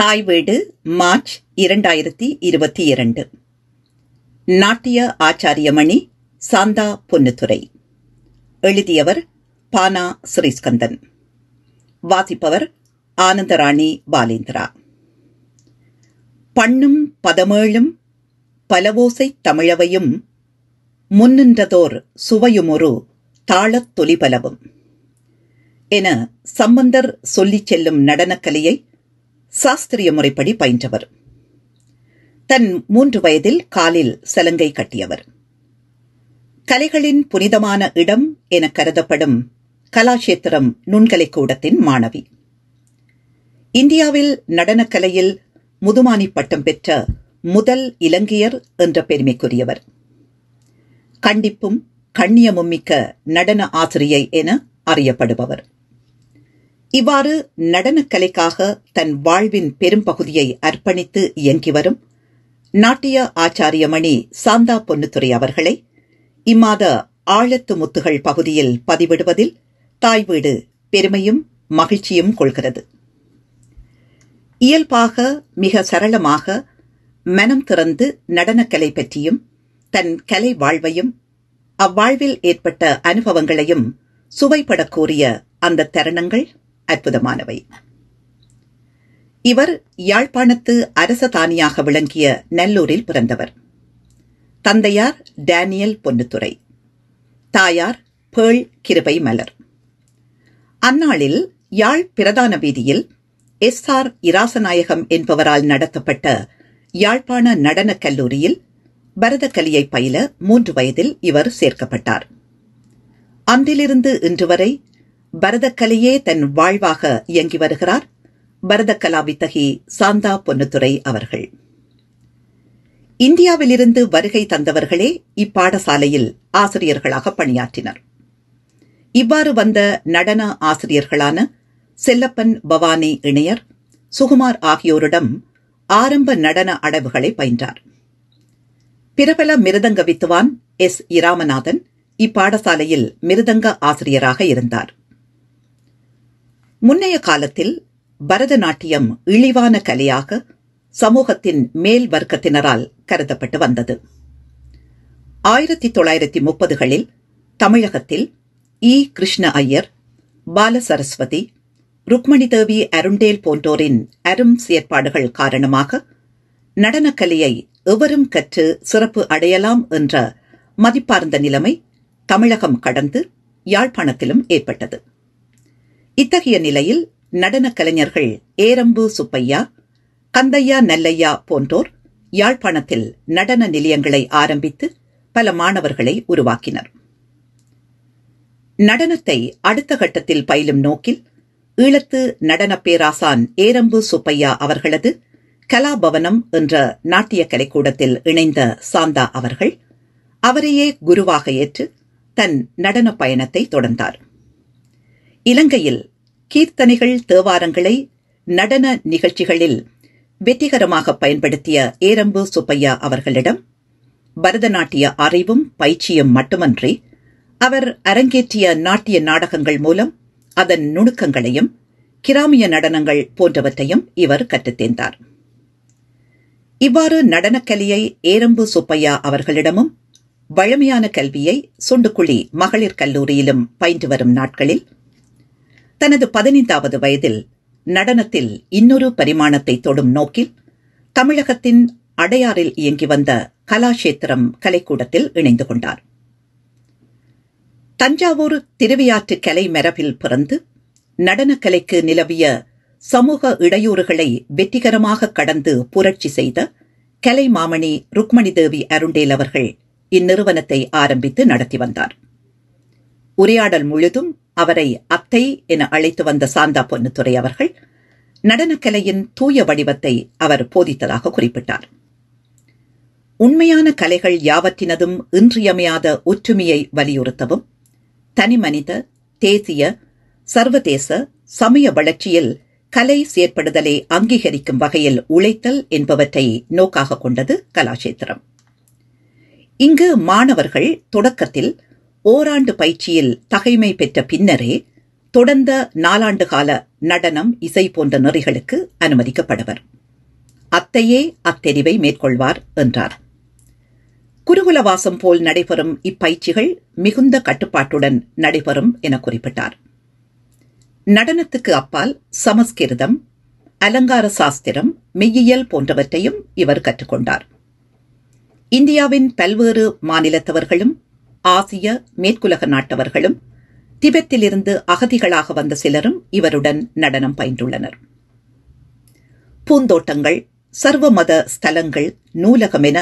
தாய் வீடு மார்ச் 2022. நாட்டிய ஆச்சாரியமணி சாந்தா பொன்னுத்துரை. எழுதியவர் பானா ஸ்ரீஸ்கந்தன். வாசிப்பவர் ஆனந்தராணி பாலிந்திரா. பண்ணும் பதமேழும் பலவோசை தமிழவையும் முன்னின்றதோர் சுவையுமொரு தாளத் தொலிபலவும் என சம்பந்தர் சொல்லிச் செல்லும் நடனக்கலையை சாஸ்திரிய முறைப்படி பயின்றவர். தன் 3 வயதில் காலில் சலங்கை கட்டியவர். கலைகளின் புனிதமான இடம் என கருதப்படும் கலாக்ஷேத்திரம் நுண்கலைக்கூடத்தின் மாணவி. இந்தியாவில் நடனக்கலையில் முதுமானி பட்டம் பெற்ற முதல் இலங்கையர் என்ற பெருமைக்குரியவர். கண்டிப்பும் கண்ணியமும் மிக்க நடன ஆசிரியை என அறியப்படுபவர். இவ்வாறு நடனக்கலைக்காக தன் வாழ்வின் பெரும்பகுதியை அர்ப்பணித்து இயங்கி வரும் நாட்டிய ஆச்சாரியமணி சாந்தா பொன்னுத்துரை அவர்களை இம்மாத ஆழத்து முத்துகள் பகுதியில் பதிவிடுவதில் தாய்வீடு பெருமையும் மகிழ்ச்சியும் கொள்கிறது. இயல்பாக மிக சரளமாக மனம் திறந்து நடனக்கலை பற்றியும் தன் கலை வாழ்வையும் அவ்வாழ்வில் ஏற்பட்ட அனுபவங்களையும் சுவைப்படக் கூறிய அந்த தருணங்கள் அற்புதமானவை. இவர் யாழ்ப்பாணத்து அரசதானியாக விளங்கிய நல்லூரில் பிறந்தவர். தந்தையார் டேனியல் பொன்னுத்துரை, தாயார் பேள் கிருபை மலர். அந்நாளில் யாழ் பிரதான வீதியில் SR இராசநாயகம் என்பவரால் நடத்தப்பட்ட யாழ்ப்பாண நடனக் கல்லூரியில் பரதக்கலையை பயில 3 வயதில் இவர் சேர்க்கப்பட்டார். அன்றிலிருந்து இன்று வரை பரதக்கலையே தன் வாழ்வாக இயங்கி வருகிறார் பரதக்கலா வித்தகி சாந்தா பொன்னுத்துரை அவர்கள். இந்தியாவிலிருந்து வருகை தந்தவர்களே இப்பாடசாலையில் ஆசிரியர்களாக பணியாற்றினர். இவ்வாறு வந்த நடன ஆசிரியர்களான செல்லப்பன் பவானி இணையர், சுகுமார் ஆகியோரிடம் ஆரம்ப நடன அடைவுகளை பயின்றார். பிரபல மிருதங்க வித்துவான் S. இராமநாதன் இப்பாடசாலையில் மிருதங்க ஆசிரியராக இருந்தார். முன்னைய காலத்தில் பரதநாட்டியம் இழிவான கலையாக சமூகத்தின் மேல் வர்க்கத்தினரால் கருதப்பட்டு வந்தது. 1930களில் தமிழகத்தில் E. கிருஷ்ண ஐயர், பாலசரஸ்வதி, ருக்மணிதேவி அருண்டேல் போன்றோரின் அரும் செயற்பாடுகள் காரணமாக நடனக்கலையை எவரும் கற்று சிறப்பு அடையலாம் என்ற மதிப்பார்ந்த நிலைமை தமிழகம் கடந்து யாழ்ப்பாணத்திலும் ஏற்பட்டது. இத்தகைய நிலையில் நடனக் கலைஞர்கள் ஏரம்பு சுப்பையா, கந்தையா, நல்லையா போன்றோர் யாழ்ப்பாணத்தில் நடன நிலையங்களை ஆரம்பித்து பல மாணவர்களை உருவாக்கினர். நடனத்தை அடுத்த கட்டத்தில் பயிலும் நோக்கில் ஈழத்து நடனப் பேராசான் ஏரம்பு சுப்பையா அவர்களது கலாபவனம் என்ற நாட்டிய கலைக்கூடத்தில் இணைந்த சாந்தா அவர்கள் அவரையே குருவாக ஏற்று தன் நடன பயணத்தை தொடர்ந்தார். இலங்கையில் கீர்த்தனைகள், தேவாரங்களை நடன நிகழ்ச்சிகளில் வெற்றிகரமாக பயன்படுத்திய ஏரம்பு சுப்பையா அவர்களிடம் பரதநாட்டிய அறிவும் பயிற்சியும் மட்டுமன்றி அவர் அரங்கேற்றிய நாட்டிய நாடகங்கள் மூலம் அதன் நுணுக்கங்களையும் கிராமிய நடனங்கள் போன்றவற்றையும் இவர் கற்றுத்தேர்ந்தார். இவ்வாறு நடனக்கலையை ஏரம்பு சுப்பையா அவர்களிடமும் வழமையான கல்வியை சுண்டுக்குழி மகளிர் கல்லூரியிலும் பயின்று வரும் நாட்களில் தனது 15வது வயதில் நடனத்தில் இன்னொரு பரிமாணத்தை தொடும் நோக்கில் தமிழகத்தின் அடையாறில் இயங்கி வந்த கலாக்ஷேத்திரம் கலைக்கூடத்தில் இணைந்து கொண்டார். தஞ்சாவூர் திருவையாற்று கலை மரபில் பிறந்து நடனக்கலைக்கு நிலவிய சமூக இடையூறுகளை வெற்றிகரமாக கடந்து புரட்சி செய்த கலை மாமணி ருக்மணிதேவி அருண்டேல் அவர்கள் இந்நிறுவனத்தை ஆரம்பித்து நடத்தி வந்தார். உரையாடல் முழுதும் அவரை அத்தை என அழைத்து வந்த சாந்தா பொன்னுத்துரை அவர்கள் நடனக்கலையின் தூய வடிவத்தை அவர் போதித்ததாக குறிப்பிட்டார். உண்மையான கலைகள் யாவற்றினதும் இன்றியமையாத ஒற்றுமையை வலியுறுத்தவும் தனிமனித, தேசிய, சர்வதேச, சமய வளர்ச்சியில் கலை செயற்படுதலை அங்கீகரிக்கும் வகையில் உழைத்தல் என்பவற்றை நோக்காக கொண்டது கலாக்ஷேத்திரம். இங்கு மாணவர்கள் தொடக்கத்தில் ஓராண்டு பயிற்சியில் தகைமை பெற்ற பின்னரே தொடர்ந்த 4 ஆண்டுகால நடனம், இசை போன்ற நெறிகளுக்கு அனுமதிக்கப்படுவர். அத்தையே அத்தெரிவை மேற்கொள்வார் என்றார். குருகுலவாசம் போல் நடைபெறும் இப்பயிற்சிகள் மிகுந்த கட்டுப்பாட்டுடன் நடைபெறும் என குறிப்பிட்டார். நடனத்துக்கு அப்பால் சமஸ்கிருதம், அலங்கார சாஸ்திரம், மெய்யியல் போன்றவற்றையும் இவர் கற்றுக்கொண்டார். இந்தியாவின் பல்வேறு மாநிலத்தவர்களும் ஆசிய மேற்குலக நாட்டவர்களும் திபெத்திலிருந்து அகதிகளாக வந்த சிலரும் இவருடன் நடனம் பயின்றுள்ளனர். பூந்தோட்டங்கள், சர்வமத ஸ்தலங்கள், நூலகம் என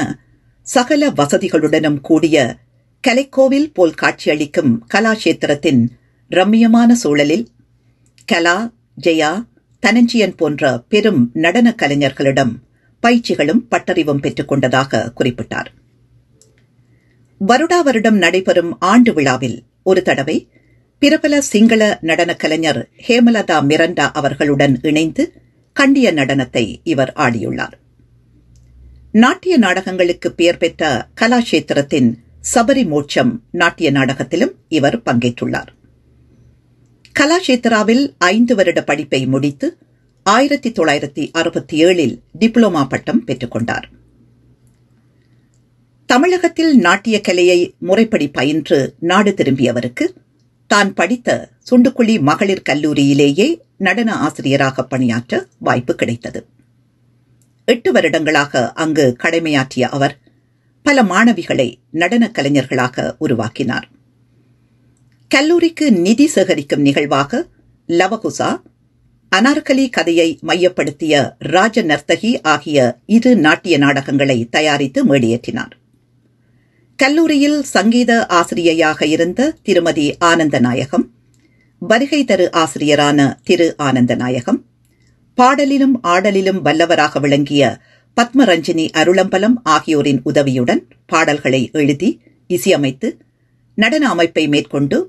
சகல வசதிகளுடனும் கூடிய கலைக்கோவில் போல் காட்சியளிக்கும் கலாக்ஷேத்திரத்தின் ரம்மியமான சூழலில் கலா ஜெயா, தனஞ்சியன் போன்ற பெரும் நடன கலைஞர்களிடம் பயிற்சிகளும் பட்டறிவும் பெற்றுக் கொண்டதாக குறிப்பிட்டார். வருடா வருடம் நடைபெறும் ஆண்டு விழாவில் ஒரு தடவை பிரபல சிங்கள நடன கலைஞர் ஹேமலதா மிரண்டா அவர்களுடன் இணைந்து கண்டிய நடனத்தை இவர் ஆடியுள்ளார். நாட்டிய நாடகங்களுக்கு பெயர் பெற்ற கலாக்ஷேத்திரத்தின் சபரி மோட்சம் நாட்டிய நாடகத்திலும் இவர் பங்கேற்றுள்ளார். கலாக்ஷேத்ராவில் 5 வருட படிப்பை முடித்து 1967 டிப்ளோமா பட்டம் பெற்றுக்கொண்டார். தமிழகத்தில் நாட்டிய கலையை முறைப்படி பயின்று நாடு திரும்பியவருக்கு தான் படித்த சுண்டுக்குழி மகளிர் கல்லூரியிலேயே நடன ஆசிரியராக பணியாற்ற வாய்ப்பு கிடைத்தது. 8 வருடங்களாக அங்கு கடமையாற்றிய அவர் பல மாணவிகளை நடனக் கலைஞர்களாக உருவாக்கினார். கல்லூரிக்கு நிதி சேகரிக்கும் நிகழ்வாக லவகுசா, அனார்கலி கதையை மையப்படுத்திய ராஜ நர்த்தகி ஆகிய 2 நாட்டிய நாடகங்களை தயாரித்து மேடியேற்றினார். கல்லூரியில் சங்கீத ஆசிரியையாக இருந்த திருமதி ஆனந்தநாயகம், வருகை தரு ஆசிரியரான திரு ஆனந்தநாயகம், பாடலிலும் ஆடலிலும் வல்லவராக விளங்கிய பத்மரஞ்சினி அருளம்பலம் ஆகியோரின் உதவியுடன் பாடல்களை எழுதி இசையமைத்து நடன அமைப்பை மேற்கொண்டு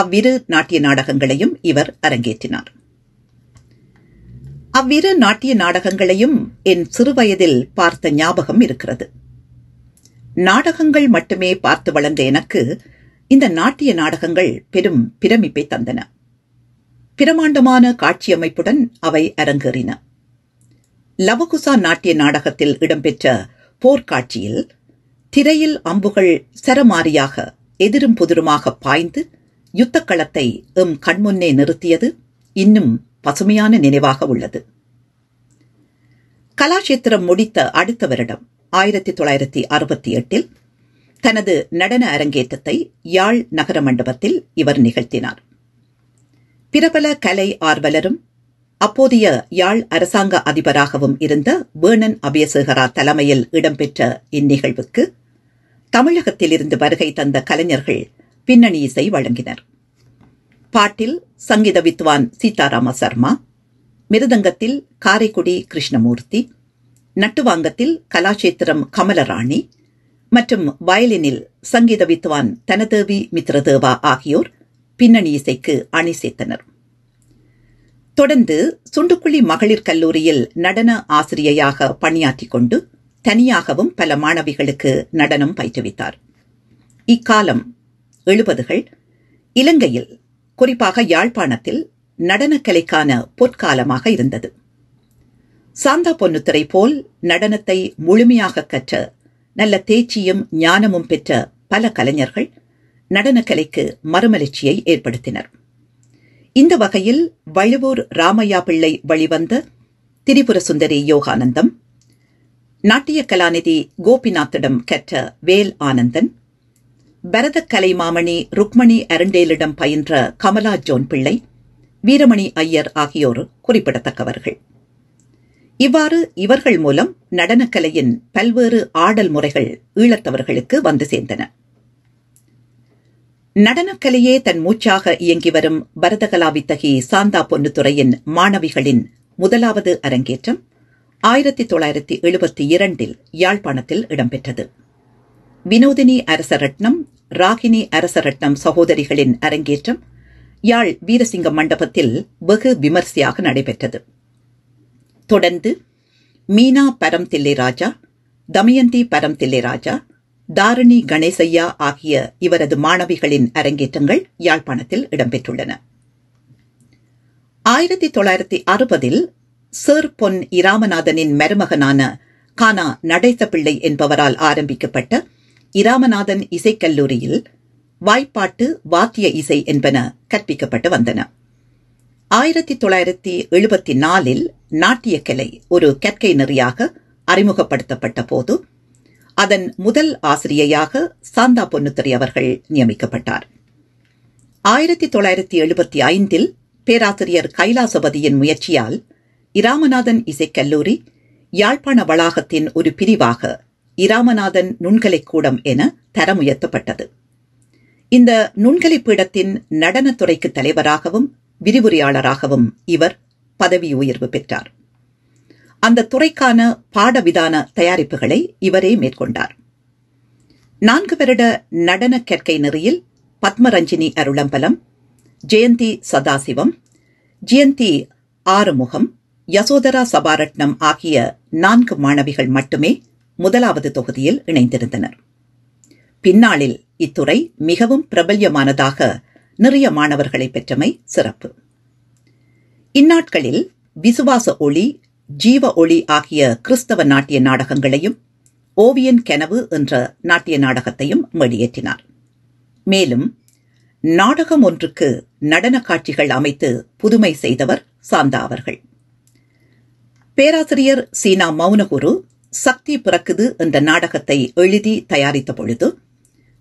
அவ்விரு நாட்டிய நாடகங்களையும் இவர் அரங்கேற்றினார். அவ்விரு நாட்டிய நாடகங்களையும் என் சிறுவயதில் பார்த்த ஞாபகம் இருக்கிறது. நாடகங்கள் மட்டுமே பார்த்து வளர்ந்த எனக்கு இந்த நாட்டிய நாடகங்கள் பெரும் பிரமிப்பை தந்தன. பிரமாண்டமான காட்சியமைப்புடன் அவை அரங்கேறின. லவகுசா நாட்டிய நாடகத்தில் இடம்பெற்ற போர்க்காட்சியில் திரையில் அம்புகள் சரமாரியாக எதிரும் புதிருமாக பாய்ந்து யுத்தக்களத்தை எம் கண்முன்னே நிறுத்தியது இன்னும் பசுமையான நினைவாக உள்ளது. கலாக்ஷேத்திரம் முடித்த அடுத்த வருடம் 1968 தனது நடன அரங்கேற்றத்தை யாழ் நகர மண்டபத்தில் இவர் நிகழ்த்தினார். பிரபல கலை ஆர்வலரும் அப்போதைய யாழ் அரசாங்க அதிபராகவும் இருந்த வேணன் அபயசேகரா தலைமையில் இடம்பெற்ற இந்நிகழ்வுக்கு தமிழகத்திலிருந்து வருகை தந்த கலைஞர்கள் பின்னணி இசை வழங்கினர். பாட்டில் சங்கீத வித்வான் சீதாராம சர்மா, மிருதங்கத்தில் காரைக்குடி கிருஷ்ணமூர்த்தி, நட்டுவாங்கத்தில் கலாக்ஷேத்திரம் கமலராணி மற்றும் வயலினில் சங்கீத வித்வான் தனதேவி மித்ர தேவா ஆகியோர் பின்னணி இசைக்கு அணி சேர்த்தனர். தொடர்ந்து சுண்டுக்குழி மகளிர் கல்லூரியில் நடன ஆசிரியையாக பணியாற்றிக் கொண்டு தனியாகவும் பல மாணவிகளுக்கு நடனம் பயிற்றுவித்தார். இக்காலம் 70கள் இலங்கையில், குறிப்பாக யாழ்ப்பாணத்தில் நடனக்கலைக்கான பொற்காலமாக இருந்தது. சாந்தா பொன்னுத்துரை போல் நடனத்தை முழுமையாக கற்ற நல்ல தேர்ச்சியும் ஞானமும் பெற்ற பல கலைஞர்கள் நடனக்கலைக்கு மறுமலர்ச்சியை ஏற்படுத்தினர். இந்த வகையில் வள்ளுவூர் ராமையா பிள்ளை வழிவந்த திரிபுர சுந்தரி யோகானந்தம், நாட்டிய கலாநிதி கோபிநாத்திடம் கற்ற வேல் ஆனந்தன், பரத கலை மாமணி ருக்மணி அரண்டேலிடம் பயின்ற கமலா ஜோன் பிள்ளை, வீரமணி ஐயர் ஆகியோர் குறிப்பிடத்தக்கவர்கள். இவ்வாறு இவர்கள் மூலம் நடனக்கலையின் பல்வேறு ஆடல் முறைகள் ஈழத்தவர்களுக்கு வந்து சேர்ந்தன. நடனக்கலையே தன் மூச்சாக இயங்கி வரும் பரதகலா வித்தகி சாந்தா பொன்னுத்துரையின் மாணவிகளின் முதலாவது அரங்கேற்றம் 1972 யாழ்ப்பாணத்தில் இடம்பெற்றது. வினோதினி அரசரட்னம், ராகினி அரசரட்னம் சகோதரிகளின் அரங்கேற்றம் யாழ் வீரசிங்க மண்டபத்தில் வெகு விமர்சையாக நடைபெற்றது. தொடர்ந்து மீனா பரம்தில்லை ராஜா, தமயந்தி பரம்தில்லை ராஜா, தாரிணி கணேசையா ஆகிய இவரது மாணவிகளின் அரங்கேற்றங்கள் யாழ்ப்பாணத்தில் இடம்பெற்றுள்ளன. 1960 சர் பொன் இராமநாதனின் மருமகனான கானா நடேசப்பிள்ளை என்பவரால் ஆரம்பிக்கப்பட்ட இராமநாதன் இசைக்கல்லூரியில் வாய்ப்பாட்டு, வாத்திய இசை என்பன கற்பிக்கப்பட்டு வந்தன. 1974 நாட்டியக்கலை ஒரு கற்கை நெறியாக அறிமுகப்படுத்தப்பட்ட போது அதன் முதல் ஆசிரியையாக சாந்தா பொன்னுத்துரை அவர்கள் நியமிக்கப்பட்டார். 1975 பேராசிரியர் கைலாசபதியின் முயற்சியால் இராமநாதன் இசைக்கல்லூரி யாழ்ப்பாண வளாகத்தின் ஒரு பிரிவாக இராமநாதன் நுண்கலைக்கூடம் என தரமுயர்த்தப்பட்டது. இந்த நுண்கலை பீடத்தின் நடனத்துறைக்கு தலைவராகவும் விரிவுரையாளராகவும் இவர் பதவி உயர்வு பெற்றார். அந்த துறைக்கான பாடவிதான தயாரிப்புகளை இவரே மேற்கொண்டார். 4 வருட நடன கற்கை நெறியில் பத்மரஞ்சினி அருளம்பலம், ஜெயந்தி சதாசிவம், ஜெயந்தி ஆறுமுகம், யசோதரா சபாரட்னம் ஆகிய 4 மாணவிகள் மட்டுமே முதலாவது தொகுதியில் இணைந்திருந்தனர். பின்னாளில் இத்துறை மிகவும் பிரபல்யமானதாக நிறைய மாணவர்களை பெற்றமை சிறப்பு. இந்நாட்களில் விசுவாச ஒளி, ஜீவ ஒளி ஆகிய கிறிஸ்தவ நாட்டிய நாடகங்களையும் ஓவியன் கனவு என்ற நாட்டிய நாடகத்தையும் வெளியேற்றினார். மேலும் நாடகம் ஒன்றுக்கு நடன காட்சிகள் அமைத்து புதுமை செய்தவர் சாந்தா அவர்கள். பேராசிரியர் சீனா மௌனகுரு சக்தி பிறக்குது என்ற நாடகத்தை எழுதி தயாரித்த பொழுது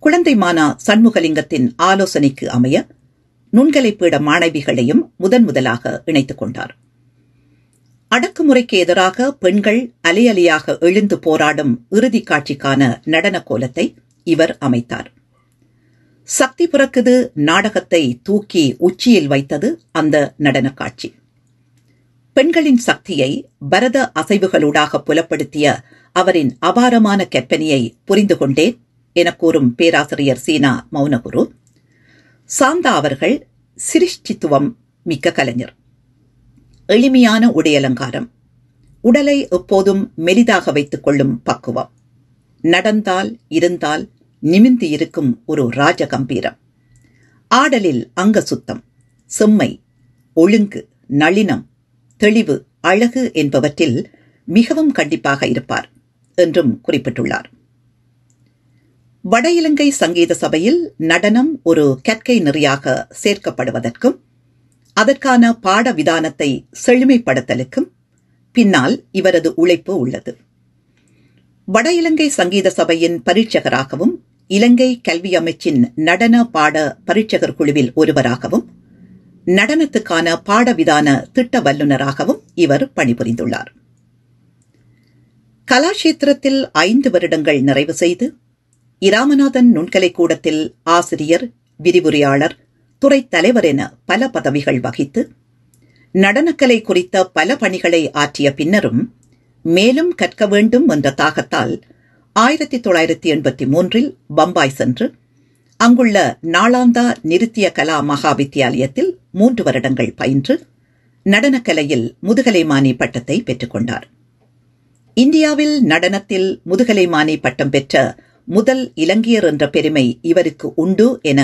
குழந்தைமானா சண்முகலிங்கத்தின் ஆலோசனைக்கு அமைய நுண்கலைப்பீட மாணவிகளையும் முதன்முதலாக இணைத்துக் கொண்டார். அடக்குமுறைக்கு எதிராக பெண்கள் அலையலையாக எழுந்து போராடும் இறுதி காட்சிக்கான நடன கோலத்தை இவர் அமைத்தார். சக்தி பிறக்குது நாடகத்தை தூக்கி உச்சியில் வைத்தது அந்த நடன காட்சி. பெண்களின் சக்தியை பரத அசைவுகளூடாக புலப்படுத்திய அவரின் அபாரமான கற்பனையை புரிந்து கொண்டேன் என கூறும் பேராசிரியர் சீனா மௌனகுரு, சாந்தா அவர்கள் சிருஷ்டித்துவம் மிக்க கலைஞர். எளிமையான உடையலங்காரம், உடலை எப்போதும் மெலிதாக வைத்துக் கொள்ளும் பக்குவம், நடந்தால் இருந்தால் நிமிந்து இருக்கும் ஒரு ராஜகம்பீரம், ஆடலில் அங்க சுத்தம், செம்மை, ஒழுங்கு, நளினம், தெளிவு, அழகு என்பவற்றில் மிகவும் கண்டிப்பாக இருப்பார் என்றும் குறிப்பிட்டுள்ளார். வட இலங்கை சங்கீத சபையில் நடனம் ஒரு கற்கை நெறியாக சேர்க்கப்படுவதற்கும் அதற்கான பாட விதானத்தை செழுமைப்படுத்தலுக்கும் பின்னால் இவரது உழைப்பு உள்ளது. வட இலங்கை சங்கீத சபையின் பரீட்சகராகவும் இலங்கை கல்வி அமைச்சின் நடன பாட பரீட்சகர் குழுவில் ஒருவராகவும் நடனத்துக்கான பாடவிதான திட்ட வல்லுநராகவும் இவர் பணிபுரிந்துள்ளார். கலாக்ஷேத்திரத்தில் 5 வருடங்கள் நிறைவு செய்து இராமநாதன் நுண்கலைக்கூடத்தில் ஆசிரியர், விரிவுரையாளர், துறைத் தலைவர் என பல பதவிகள் வகித்து நடனக்கலை குறித்த பல பணிகளை ஆற்றிய பின்னரும் மேலும் கற்க வேண்டும் என்ற தாகத்தால் 1983 பம்பாய் சென்று அங்குள்ள நாளாந்தா நிருத்திய கலா மகா வித்தியாலயத்தில் 3 வருடங்கள் பயின்று நடனக்கலையில் முதுகலைமானி பட்டத்தை பெற்றுக்கொண்டார். இந்தியாவில் நடனத்தில் முதுகலைமானி பட்டம் பெற்ற முதல் இலங்கையர் என்ற பெருமை இவருக்கு உண்டு என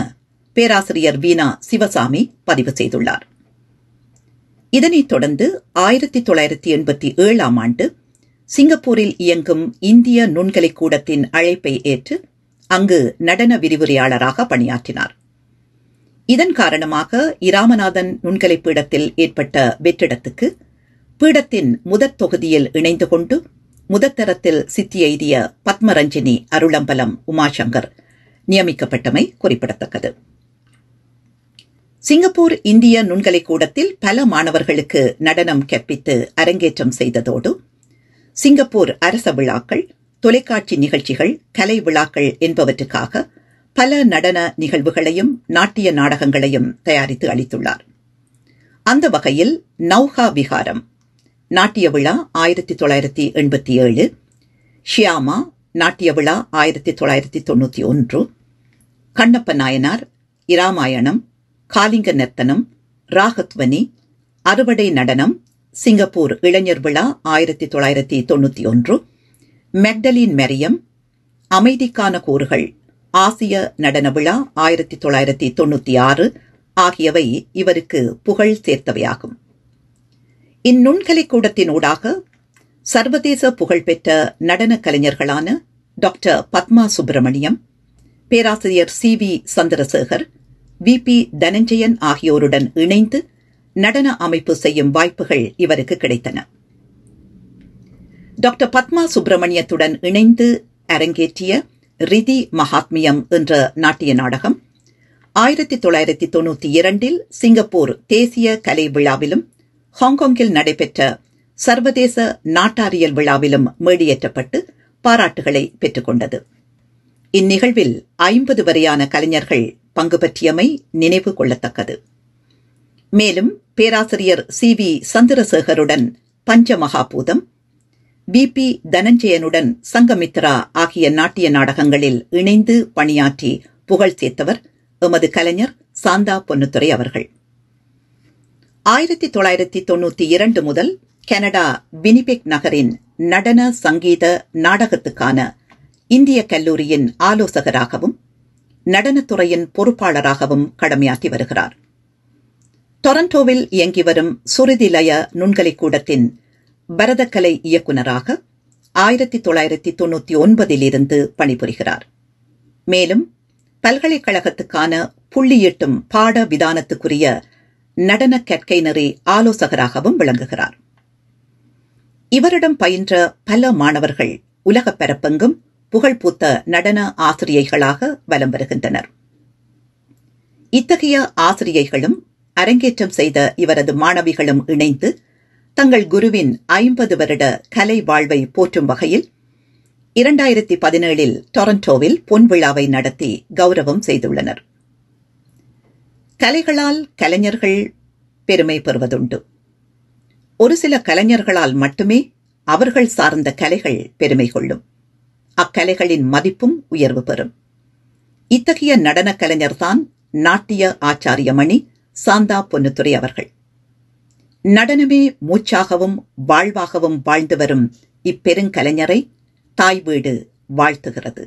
பேராசிரியர் வீணா சிவசாமி பதிவு செய்துள்ளார். இதனைத் தொடர்ந்து 1987 சிங்கப்பூரில் இயங்கும் இந்திய நுண்கலைக்கூடத்தின் அழைப்பை ஏற்று அங்கு நடன விரிவுரையாளராக பணியாற்றினார். இதன் காரணமாக இராமநாதன் நுண்கலை பீடத்தில் ஏற்பட்ட வெற்றிடத்துக்கு பீடத்தின் முதற் தொகுதியில் இணைந்து கொண்டு முதற்தரத்தில் சித்தி எய்திய பத்மரஞ்சினி அருளம்பலம் உமாசங்கர் நியமிக்கப்பட்டமை குறிப்பிடத்தக்கது. சிங்கப்பூர் இந்திய நுண்கலைக்கூடத்தில் பல மாணவர்களுக்கு நடனம் கற்பித்து அரங்கேற்றம் செய்ததோடு சிங்கப்பூர் அரச விழாக்கள், தொலைக்காட்சி நிகழ்ச்சிகள், கலை விழாக்கள் என்பவற்றுக்காக பல நடன நிகழ்வுகளையும் நாட்டிய நாடகங்களையும் தயாரித்து அளித்துள்ளார். அந்த வகையில் நௌகா விகாரம் நாட்டிய விழா 1987, ஷியாமா நாட்டிய விழா 1991, கண்ணப்ப நாயனார், இராமாயணம், காலிங்க நர்த்தனம், ராகத்வனி, அறுவடை நடனம், சிங்கப்பூர் இளைஞர் விழா 1991, மெக்டலின் மரியம், அமைதிக்கான கூறுகள், ஆசிய நடன விழா 1996 ஆகியவை இவருக்கு புகழ் சேர்த்தவையாகும். இந்நுண்கலைக்கூடத்தினூடாக சர்வதேச புகழ்பெற்ற நடன கலைஞர்களான டாக்டர் பத்மா சுப்பிரமணியம், பேராசிரியர் C V Chandrasekhar, V P Dhananjayan ஆகியோருடன் இணைந்து நடன அமைப்பு செய்யும் வாய்ப்புகள் இவருக்கு கிடைத்தன. டாக்டர் பத்மா சுப்பிரமணியத்துடன் இணைந்து அரங்கேற்றிய ரிதி மகாத்மியம் என்ற நாட்டிய நாடகம் 1992 சிங்கப்பூர் தேசிய கலை விழாவிலும் ஹாங்காங்கில் நடைபெற்ற சர்வதேச நாட்டாரியல் விழாவிலும் மேடையேற்றப்பட்டு பாராட்டுகளை பெற்றுக்கொண்டது. இந்நிகழ்வில் 50 வரையான கலைஞர்கள் பங்கு பற்றியமை நினைவு கொள்ளத்தக்கது. மேலும் பேராசிரியர் சி வி சந்திரசேகருடன் பஞ்சமகாபூதம், வி பி தனஞ்சயனுடன் சங்கமித்ரா ஆகிய நாட்டிய நாடகங்களில் இணைந்து பணியாற்றி புகழ் சேர்த்தவர் எமது கலைஞர் சாந்தா பொன்னுத்துரை அவர்கள். 1992 முதல் கனடா வினிபெக் நகரின் நடன சங்கீத நாடகத்துக்கான இந்திய கல்லூரியின் ஆலோசகராகவும் நடனத்துறையின் பொறுப்பாளராகவும் கடமையாற்றி வருகிறார். டொரண்டோவில் இயங்கி வரும் சுருதிலய நுண்கலைக்கூடத்தின் பரதக்கலை இயக்குநராக 1999 பணிபுரிகிறார். மேலும் பல்கலைக்கழகத்துக்கான புள்ளியீட்டும் பாட விதானத்துக்குரிய நடன கற்கைநெறி ஆலோசகராகவும் விளங்குகிறார். இவரிடம் பயின்ற பல மாணவர்கள் உலகப் பரப்பெங்கும் புகழ்பூத்த நடன ஆசிரியைகளாக வலம் வருகின்றனர். இத்தகைய ஆசிரியைகளும் அரங்கேற்றம் செய்த இவரது மாணவிகளும் இணைந்து தங்கள் குருவின் 50 வருட கலை வாழ்வை போற்றும் வகையில் 2017 டொரண்டோவில் பொன்விழாவை நடத்தி கௌரவம் செய்துள்ளனர். கலைகளால் கலைஞர்கள் பெருமை பெறுவதுண்டு. ஒரு சில கலைஞர்களால் மட்டுமே அவர்கள் சார்ந்த கலைகள் பெருமை கொள்ளும். அக்கலைகளின் மதிப்பும் உயர்வு பெறும். இத்தகைய நடன கலைஞர்தான் நாட்டிய ஆச்சாரியமணி சாந்தா பொன்னுத்துரை அவர்கள். நடனமே மூச்சாகவும் வாழ்வாகவும் வாழ்ந்து வரும் இப்பெருங்கலைஞரை தாய் வீடு வாழ்த்துகிறது.